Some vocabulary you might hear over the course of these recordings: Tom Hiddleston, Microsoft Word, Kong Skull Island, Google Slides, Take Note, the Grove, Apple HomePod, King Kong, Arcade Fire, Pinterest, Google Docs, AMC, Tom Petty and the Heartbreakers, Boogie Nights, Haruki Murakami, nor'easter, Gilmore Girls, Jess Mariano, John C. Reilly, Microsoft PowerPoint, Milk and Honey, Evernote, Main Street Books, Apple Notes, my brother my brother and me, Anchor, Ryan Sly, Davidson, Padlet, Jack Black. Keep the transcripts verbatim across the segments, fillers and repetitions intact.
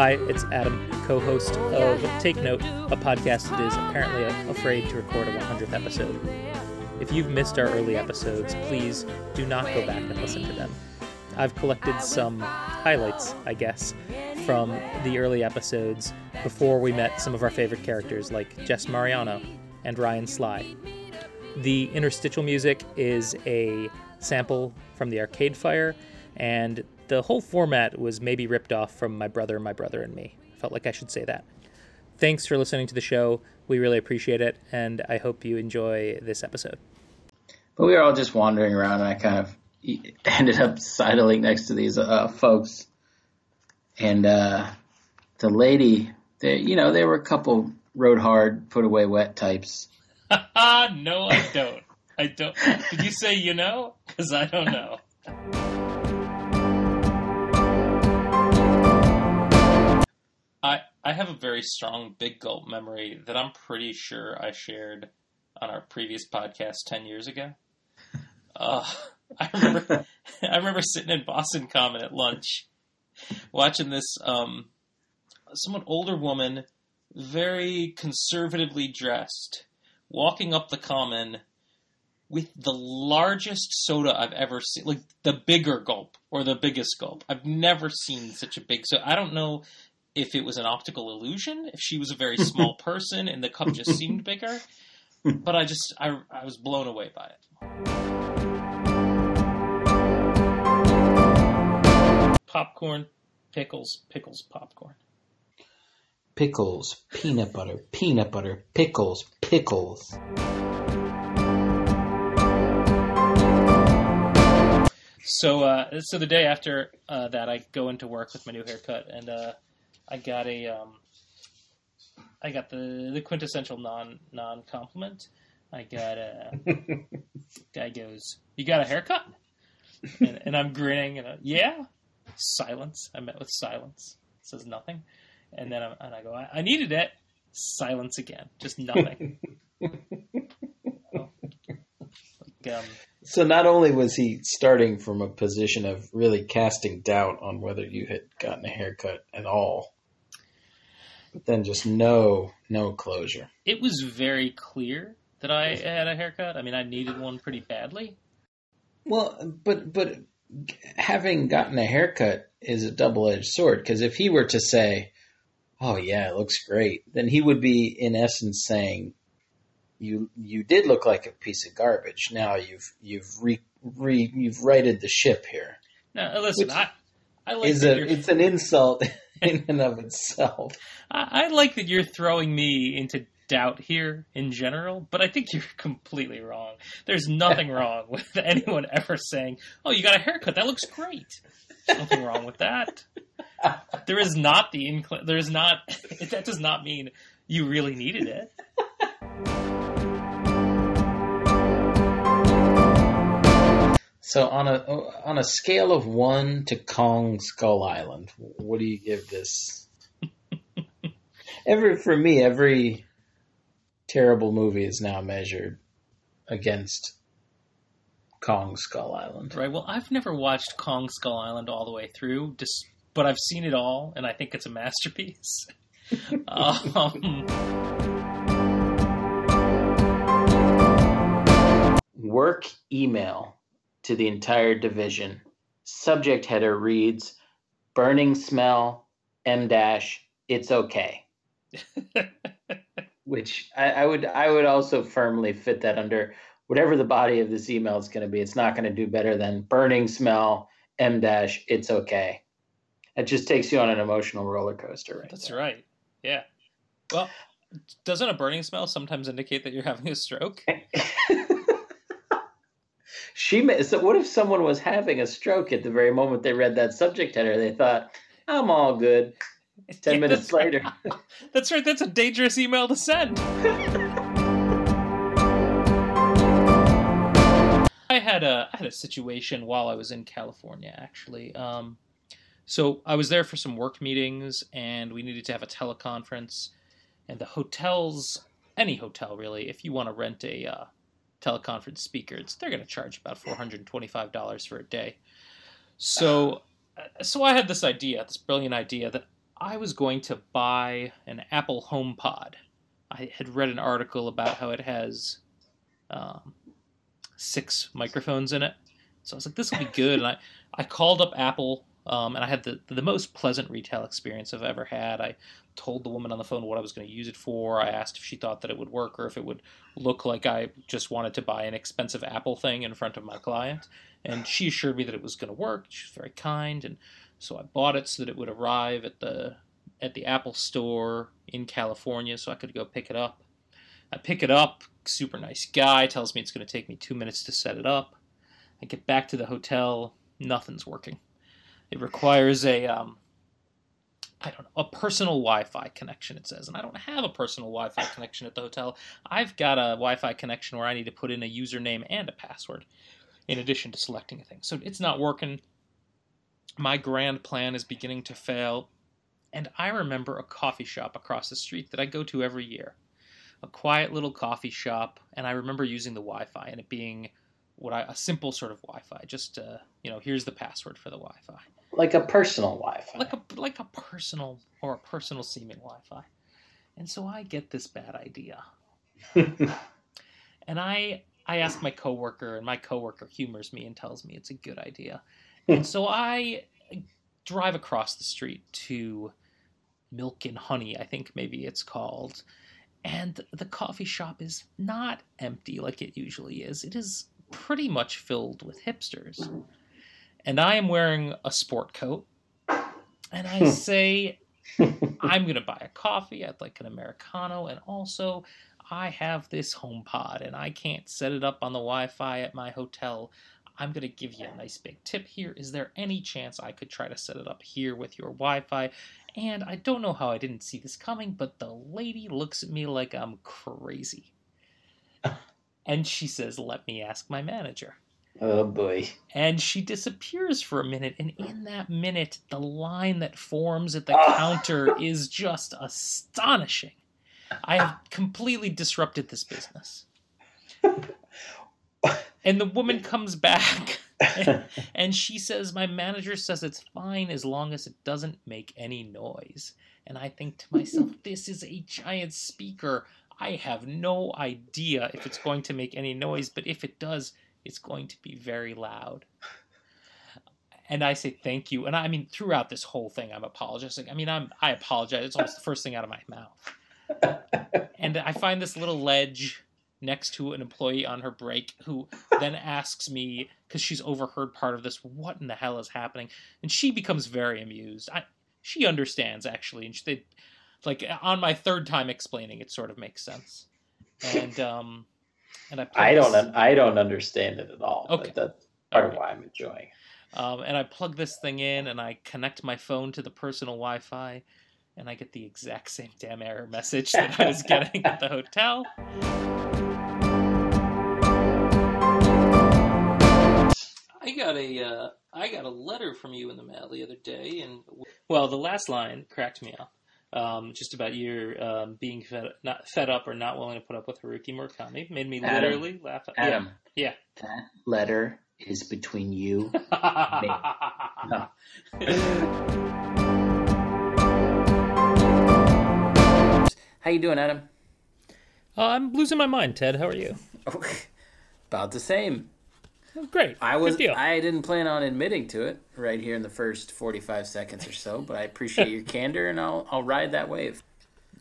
Hi, it's Adam, co-host of Take Note, a podcast that is apparently afraid to record a hundredth episode. If you've missed our early episodes, please do not go back and listen to them. I've collected some highlights, I guess, from the early episodes before we met some of our favorite characters like Jess Mariano and Ryan Sly. The interstitial music is a sample from the Arcade Fire, and the whole format was maybe ripped off from My Brother, My Brother and Me. I felt like I should say that. Thanks for listening to the show. We really appreciate it, and I hope you enjoy this episode. But we were all just wandering around, and I kind of ended up sidling next to these uh, folks. And uh, the lady, they, you know, they were a couple road hard, put away wet types. No, I don't. I don't. Did you say you know? Because I don't know. I, I have a very strong Big Gulp memory that I'm pretty sure I shared on our previous podcast ten years ago. Uh, I remember I remember sitting in Boston Common at lunch, watching this um, somewhat older woman, very conservatively dressed, walking up the Common with the largest soda I've ever seen, like the bigger gulp or the biggest gulp. I've never seen such a big soda. I don't know if it was an optical illusion, if she was a very small person and the cup just seemed bigger. But I just, I, I was blown away by it. Popcorn, pickles, pickles, popcorn. Pickles, peanut butter, peanut butter, pickles, pickles. So, uh, so the day after uh, that, I go into work with my new haircut and, uh, I got a, um, I got the, the quintessential non non compliment. I got a guy goes, "You got a haircut?" And, and I'm grinning and I, yeah, silence. I met with silence. It says nothing, and then I'm, and I go, I, I needed it. Silence again, just nothing. Oh. Like, um, so not only was he starting from a position of really casting doubt on whether you had gotten a haircut at all. But then just no, no closure. It was very clear that I had a haircut. I mean, I needed one pretty badly. Well, but but having gotten a haircut is a double-edged sword, because if he were to say, oh, yeah, it looks great, then he would be, in essence, saying, you you did look like a piece of garbage. Now you've you've re, re, you've righted the ship here. No, listen, Which I, I like is a, it's an insult. In and of itself. I, I like that you're throwing me into doubt here in general, but I think you're completely wrong. There's nothing wrong with anyone ever saying, oh, you got a haircut. That looks great. There's nothing wrong with that. There is not the incl- there is not, that does not mean you really needed it. So on a on a scale of one to Kong Skull Island, what do you give this? Every for me, every terrible movie is now measured against Kong Skull Island. Right. Well, I've never watched Kong Skull Island all the way through, just, but I've seen it all, and I think it's a masterpiece. um. Work email to the entire division. Subject header reads, burning smell, M dash, it's okay. Which I, I would I would also firmly fit that under whatever the body of this email is going to be. It's not going to do better than burning smell, M dash, it's okay. It just takes you on an emotional roller coaster, right? That's there. Right. Yeah. Well, doesn't a burning smell sometimes indicate that you're having a stroke? She may, so what if someone was having a stroke at the very moment they read that subject header? They thought, I'm all good. Ten yeah, minutes that's later. Right. That's right. That's a dangerous email to send. I had a I had a situation while I was in California, actually. Um, so I was there for some work meetings, and we needed to have a teleconference. And the hotels, any hotel really, if you want to rent a uh, teleconference speakers, they're going to charge about four hundred twenty-five dollars for a day. So so I had this idea, this brilliant idea that I was going to buy an Apple HomePod. I had read an article about how it has um, six microphones in it. So I was like, this will be good. And I, I called up Apple, um, and I had the, the most pleasant retail experience I've ever had. I told the woman on the phone what I was going to use it for. I asked if she thought that it would work or if it would look like I just wanted to buy an expensive Apple thing in front of my client. And she assured me that it was going to work. She was very kind. And so I bought it so that it would arrive at the at the Apple store in California so I could go pick it up. I pick it up. Super nice guy tells me it's going to take me two minutes to set it up. I get back to the hotel, nothing's working. It requires a, um, I don't know, a personal Wi-Fi connection, it says. And I don't have a personal Wi-Fi connection at the hotel. I've got a Wi-Fi connection where I need to put in a username and a password in addition to selecting a thing. So it's not working. My grand plan is beginning to fail. And I remember a coffee shop across the street that I go to every year. A quiet little coffee shop. And I remember using the Wi-Fi and it being... What I, a simple sort of Wi-Fi, just, uh, you know, here's the password for the Wi-Fi. Like a personal Wi-Fi. Like a like a personal or a personal seeming Wi-Fi. And so I get this bad idea. And I I ask my coworker, and my coworker humors me and tells me it's a good idea. And so I drive across the street to Milk and Honey, I think maybe it's called. And the coffee shop is not empty like it usually is. It is... pretty much filled with hipsters, and I am wearing a sport coat, and I say, I'm going to buy a coffee, I'd like an Americano, and also I have this HomePod, and I can't set it up on the Wi-Fi at my hotel. I'm going to give you a nice big tip here. Is there any chance I could try to set it up here with your Wi-Fi? And I don't know how I didn't see this coming, but the lady looks at me like I'm crazy. And she says, let me ask my manager. Oh, boy. And she disappears for a minute. And in that minute, the line that forms at the oh. counter is just astonishing. I have completely disrupted this business. And the woman comes back. And, and she says, my manager says it's fine as long as it doesn't make any noise. And I think to myself, this is a giant speaker. I have no idea if it's going to make any noise, but if it does, it's going to be very loud. And I say thank you. And I, I mean, throughout this whole thing, I'm apologizing. I mean, I'm I apologize. It's almost the first thing out of my mouth. And I find this little ledge next to an employee on her break who then asks me, because she's overheard part of this, what in the hell is happening? And she becomes very amused. I, she understands, actually. And she, they... Like, on my third time explaining, it sort of makes sense. And um, and I I don't un- I don't understand it at all. Okay. But that's part okay. of why I'm enjoying it. Um, and I plug this thing in, and I connect my phone to the personal Wi-Fi, and I get the exact same damn error message that I was getting at the hotel. I got a uh, I got a letter from you in the mail the other day, and well, the last line cracked me up. Um, just about your um, being fed, not fed up or not willing to put up with Haruki Murakami made me Adam, literally laugh. At Adam, yeah, yeah. That letter is between you and me. No. How you doing, Adam? Uh, I'm losing my mind, Ted. How are you? About the same. Great. I was. Good deal. I didn't plan on admitting to it right here in the first forty-five seconds or so, but I appreciate your candor, and I'll I'll ride that wave.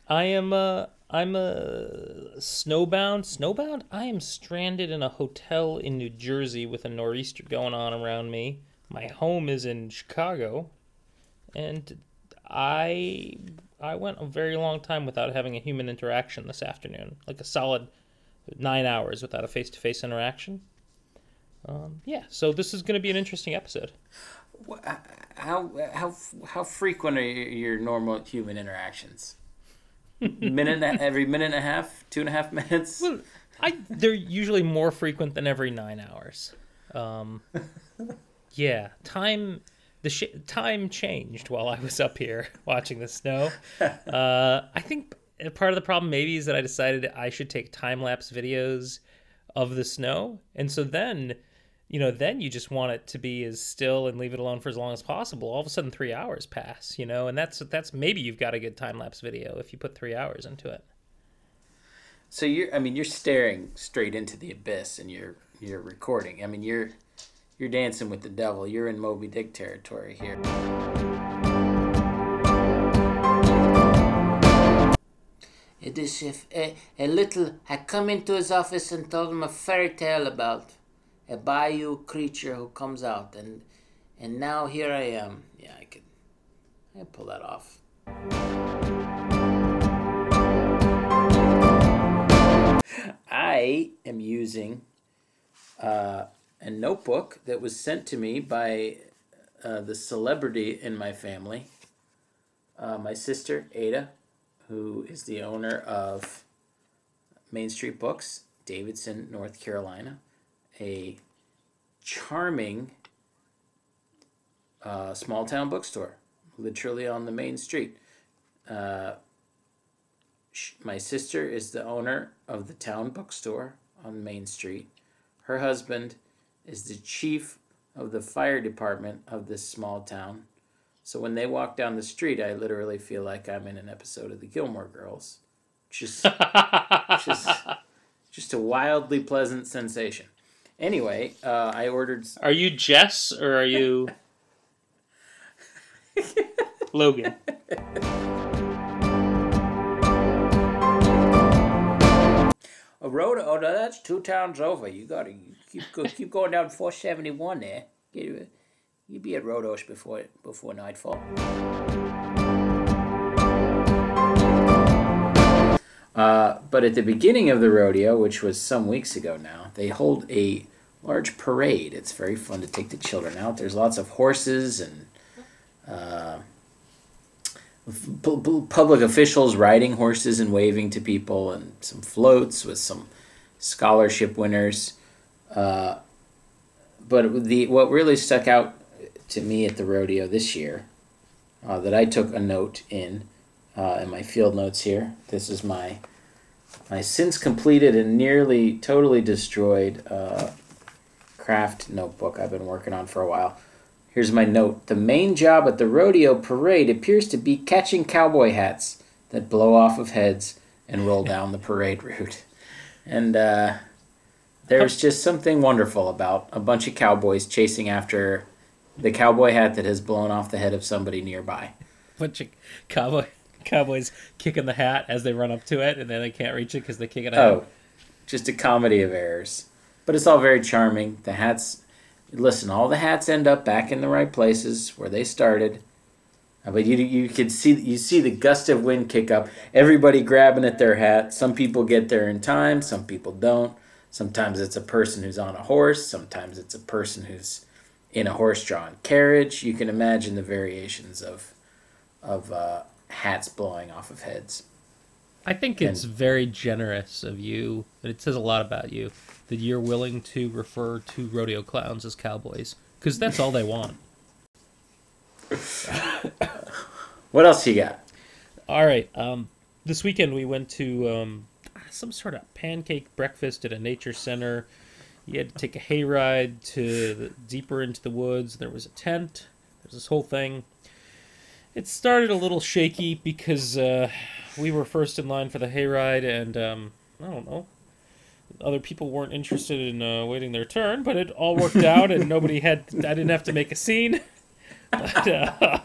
I am. Uh, I'm a snowbound. Snowbound. I am stranded in a hotel in New Jersey with a nor'easter going on around me. My home is in Chicago, and I I went a very long time without having a human interaction this afternoon, like a solid nine hours without a face-to-face interaction. Um, yeah, so this is going to be an interesting episode. How how how frequent are your normal human interactions? Minute every minute and a half, two and a half minutes. Well, I they're usually more frequent than every nine hours. Um, yeah, time the sh- time changed while I was up here watching the snow. Uh, I think part of the problem maybe is that I decided I should take time lapse videos of the snow, and so then. you know, then you just want it to be as still and leave it alone for as long as possible. All of a sudden, three hours pass, you know, and that's that's maybe you've got a good time-lapse video if you put three hours into it. So you're, I mean, you're staring straight into the abyss, and you're you're recording. I mean, you're you're dancing with the devil. You're in Moby Dick territory here. It is if a, a little had come into his office and told him a fairy tale about a bayou creature who comes out, and and now here I am. Yeah, I could, I could pull that off. I am using uh, a notebook that was sent to me by uh, the celebrity in my family, uh, my sister Ada, who is the owner of Main Street Books, Davidson, North Carolina, a charming uh, small-town bookstore, literally on the main street. Uh, sh- my sister is the owner of the town bookstore on Main Street. Her husband is the chief of the fire department of this small town. So when they walk down the street, I literally feel like I'm in an episode of the Gilmore Girls. Just, just, just a wildly pleasant sensation. Anyway, uh, I ordered... Are you Jess, or are you... Logan? A road... Oh, no, that's two towns over. You gotta you keep, go, keep going down four seventy-one there. Get... You'd be at Rodosh before before nightfall. Uh, but at the beginning of the rodeo, which was some weeks ago now, they hold a large parade. It's very fun to take the children out. There's lots of horses and uh, p- public officials riding horses and waving to people, and some floats with some scholarship winners. Uh, but the what really stuck out to me at the rodeo this year, uh, that I took a note in, uh, in my field notes here. This is my my since completed and nearly totally destroyed uh, craft notebook I've been working on for a while. Here's my note. The main job at the rodeo parade appears to be catching cowboy hats that blow off of heads and roll down the parade route. And uh, there was just something wonderful about a bunch of cowboys chasing after the cowboy hat that has blown off the head of somebody nearby. Bunch of cowboy cowboys kicking the hat as they run up to it, and then they can't reach it because they kick it out. Oh, just a comedy of errors. But it's all very charming. The hats, listen, all the hats end up back in the right places where they started. But you you could see you see the gust of wind kick up. Everybody grabbing at their hat. Some people get there in time. Some people don't. Sometimes it's a person who's on a horse. Sometimes it's a person who's in a horse-drawn carriage. You can imagine the variations of of uh, hats blowing off of heads. I think it's and, very generous of you, and it says a lot about you, that you're willing to refer to rodeo clowns as cowboys, because that's all they want. What else you got? All right. Um, this weekend we went to um, some sort of pancake breakfast at a nature center. You had to take a hayride to the, deeper into the woods. There was a tent. There's this whole thing. It started a little shaky because uh, we were first in line for the hayride, and um, I don't know, other people weren't interested in uh, waiting their turn. But it all worked out, and nobody had. I didn't have to make a scene. But uh,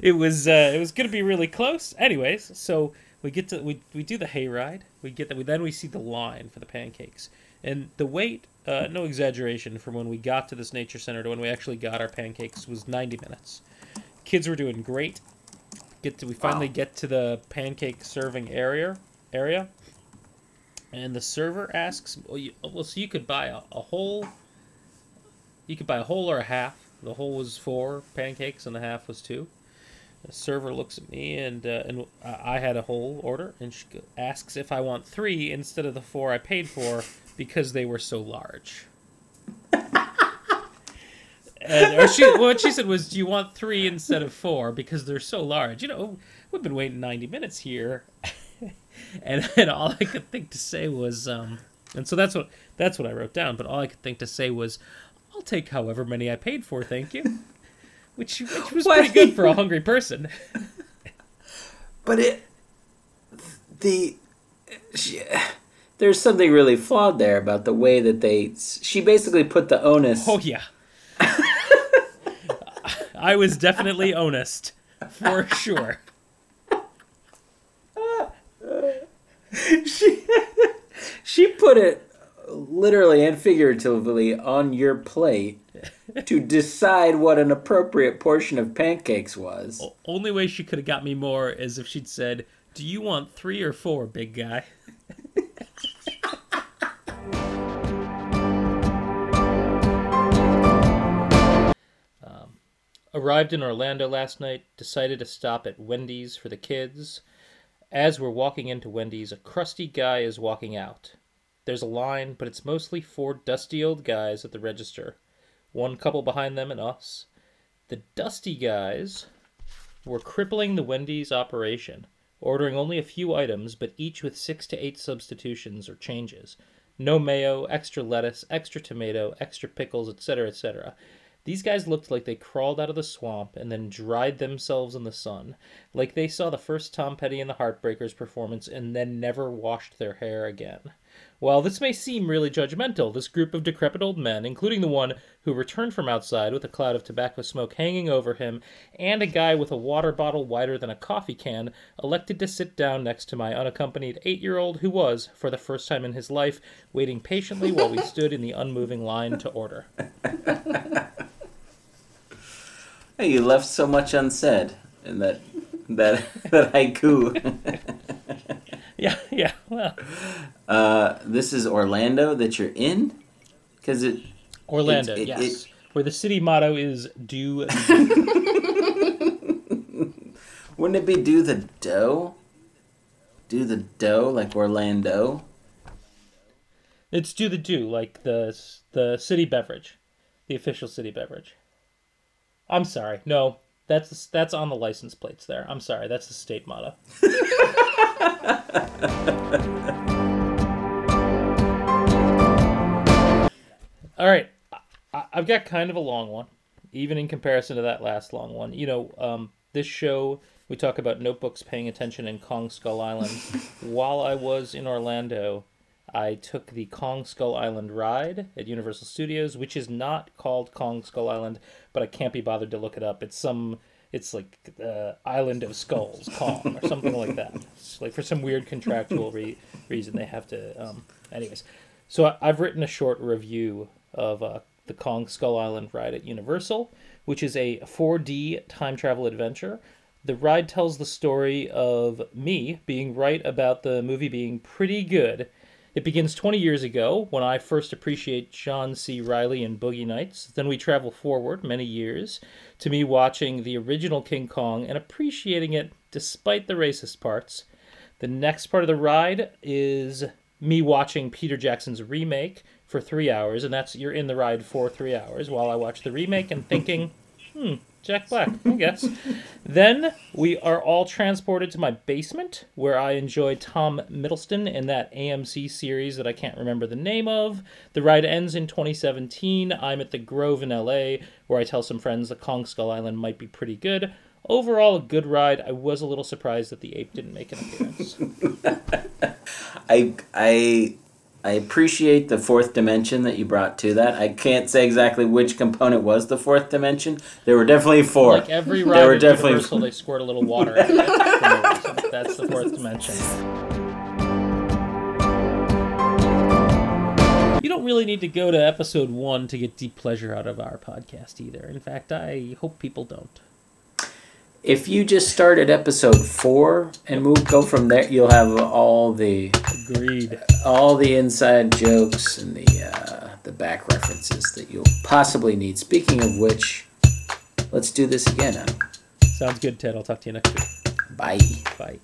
it was uh, it was going to be really close, anyways. So we get to we we do the hayride. We get that. We, then we see the line for the pancakes. And the wait, uh, no exaggeration, from when we got to this nature center to when we actually got our pancakes was ninety minutes. Kids were doing great. Get to, we finally wow. get to the pancake serving area, area, and the server asks, "Well, you, well so you could buy a, a whole, you could buy a whole or a half. The whole was four pancakes, and the half was two." The server looks at me, and uh, and uh, I had a whole order, and she asks if I want three instead of the four I paid for. Because they were so large. And or she, what she said was, do you want three instead of four? Because they're so large. You know, we've been waiting ninety minutes here. and, and all I could think to say was, um, and so that's what that's what I wrote down, but all I could think to say was, I'll take however many I paid for, thank you. Which, which was what? pretty good for a hungry person. But it... The... She, there's something really flawed there about the way that they... She basically put the onus... Oh, yeah. I was definitely honest. For sure. She, she put it literally and figuratively on your plate to decide what an appropriate portion of pancakes was. Only way she could have got me more is if she'd said, "Do you want three or four, big guy?" um, arrived in Orlando last night, decided to stop at Wendy's for the kids. As we're walking into Wendy's, a crusty guy is walking out. There's a line, but it's mostly four dusty old guys at the register. One couple behind them and us. The dusty guys were crippling the Wendy's operation, ordering only a few items, but each with six to eight substitutions or changes. No mayo, extra lettuce, extra tomato, extra pickles, et cetera, et cetera. These guys looked like they crawled out of the swamp and then dried themselves in the sun, like they saw the first Tom Petty and the Heartbreakers performance and then never washed their hair again. While this may seem really judgmental, this group of decrepit old men, including the one who returned from outside with a cloud of tobacco smoke hanging over him and a guy with a water bottle wider than a coffee can, elected to sit down next to my unaccompanied eight-year-old who was, for the first time in his life, waiting patiently while we stood in the unmoving line to order. Hey, you left so much unsaid in that that that haiku. yeah, yeah. Well, uh, this is Orlando that you're in, because it Orlando, it, it, yes, it, where the city motto is "Do." Wouldn't it be "Do the dough"? Do the dough like Orlando. It's "Do the do" like the the city beverage, the official city beverage. I'm sorry. No, that's that's on the license plates there. I'm sorry. That's the state motto. All right. I, I've got kind of a long one, even in comparison to that last long one. You know, um, this show, we talk about notebooks, paying attention, in Kong Skull Island. While I was in Orlando, I took the Kong Skull Island ride at Universal Studios, which is not called Kong Skull Island, but I can't be bothered to look it up. It's some, it's like uh, Island of Skulls, Kong, or something like that. It's like for some weird contractual re- reason they have to, um, anyways. So I, I've written a short review of uh, the Kong Skull Island ride at Universal, which is a four D time travel adventure. The ride tells the story of me being right about the movie being pretty good. It begins twenty years ago, when I first appreciate John C. Reilly and Boogie Nights. Then we travel forward many years to me watching the original King Kong and appreciating it despite the racist parts. The next part of the ride is me watching Peter Jackson's remake for three hours, and that's you're in the ride for three hours while I watch the remake and thinking, hmm, Jack Black, I guess. Then we are all transported to my basement, where I enjoy Tom Hiddleston in that A M C series that I can't remember the name of. The ride ends in twenty seventeen. I'm at the Grove in L A, where I tell some friends the Kong Skull Island might be pretty good. Overall, a good ride. I was a little surprised that the ape didn't make an appearance. I I I appreciate the fourth dimension that you brought to that. I can't say exactly which component was the fourth dimension. There were definitely four. Like every ride there were at definitely Universal, they squirt a little water at it. That's the fourth dimension. You don't really need to go to episode one to get deep pleasure out of our podcast either. In fact, I hope people don't. If you just start at episode four and move, go from there, you'll have all the agreed, all the inside jokes and the uh, the back references that you'll possibly need. Speaking of which, let's do this again, Adam. Sounds good, Ted. I'll talk to you next week. Bye. Bye.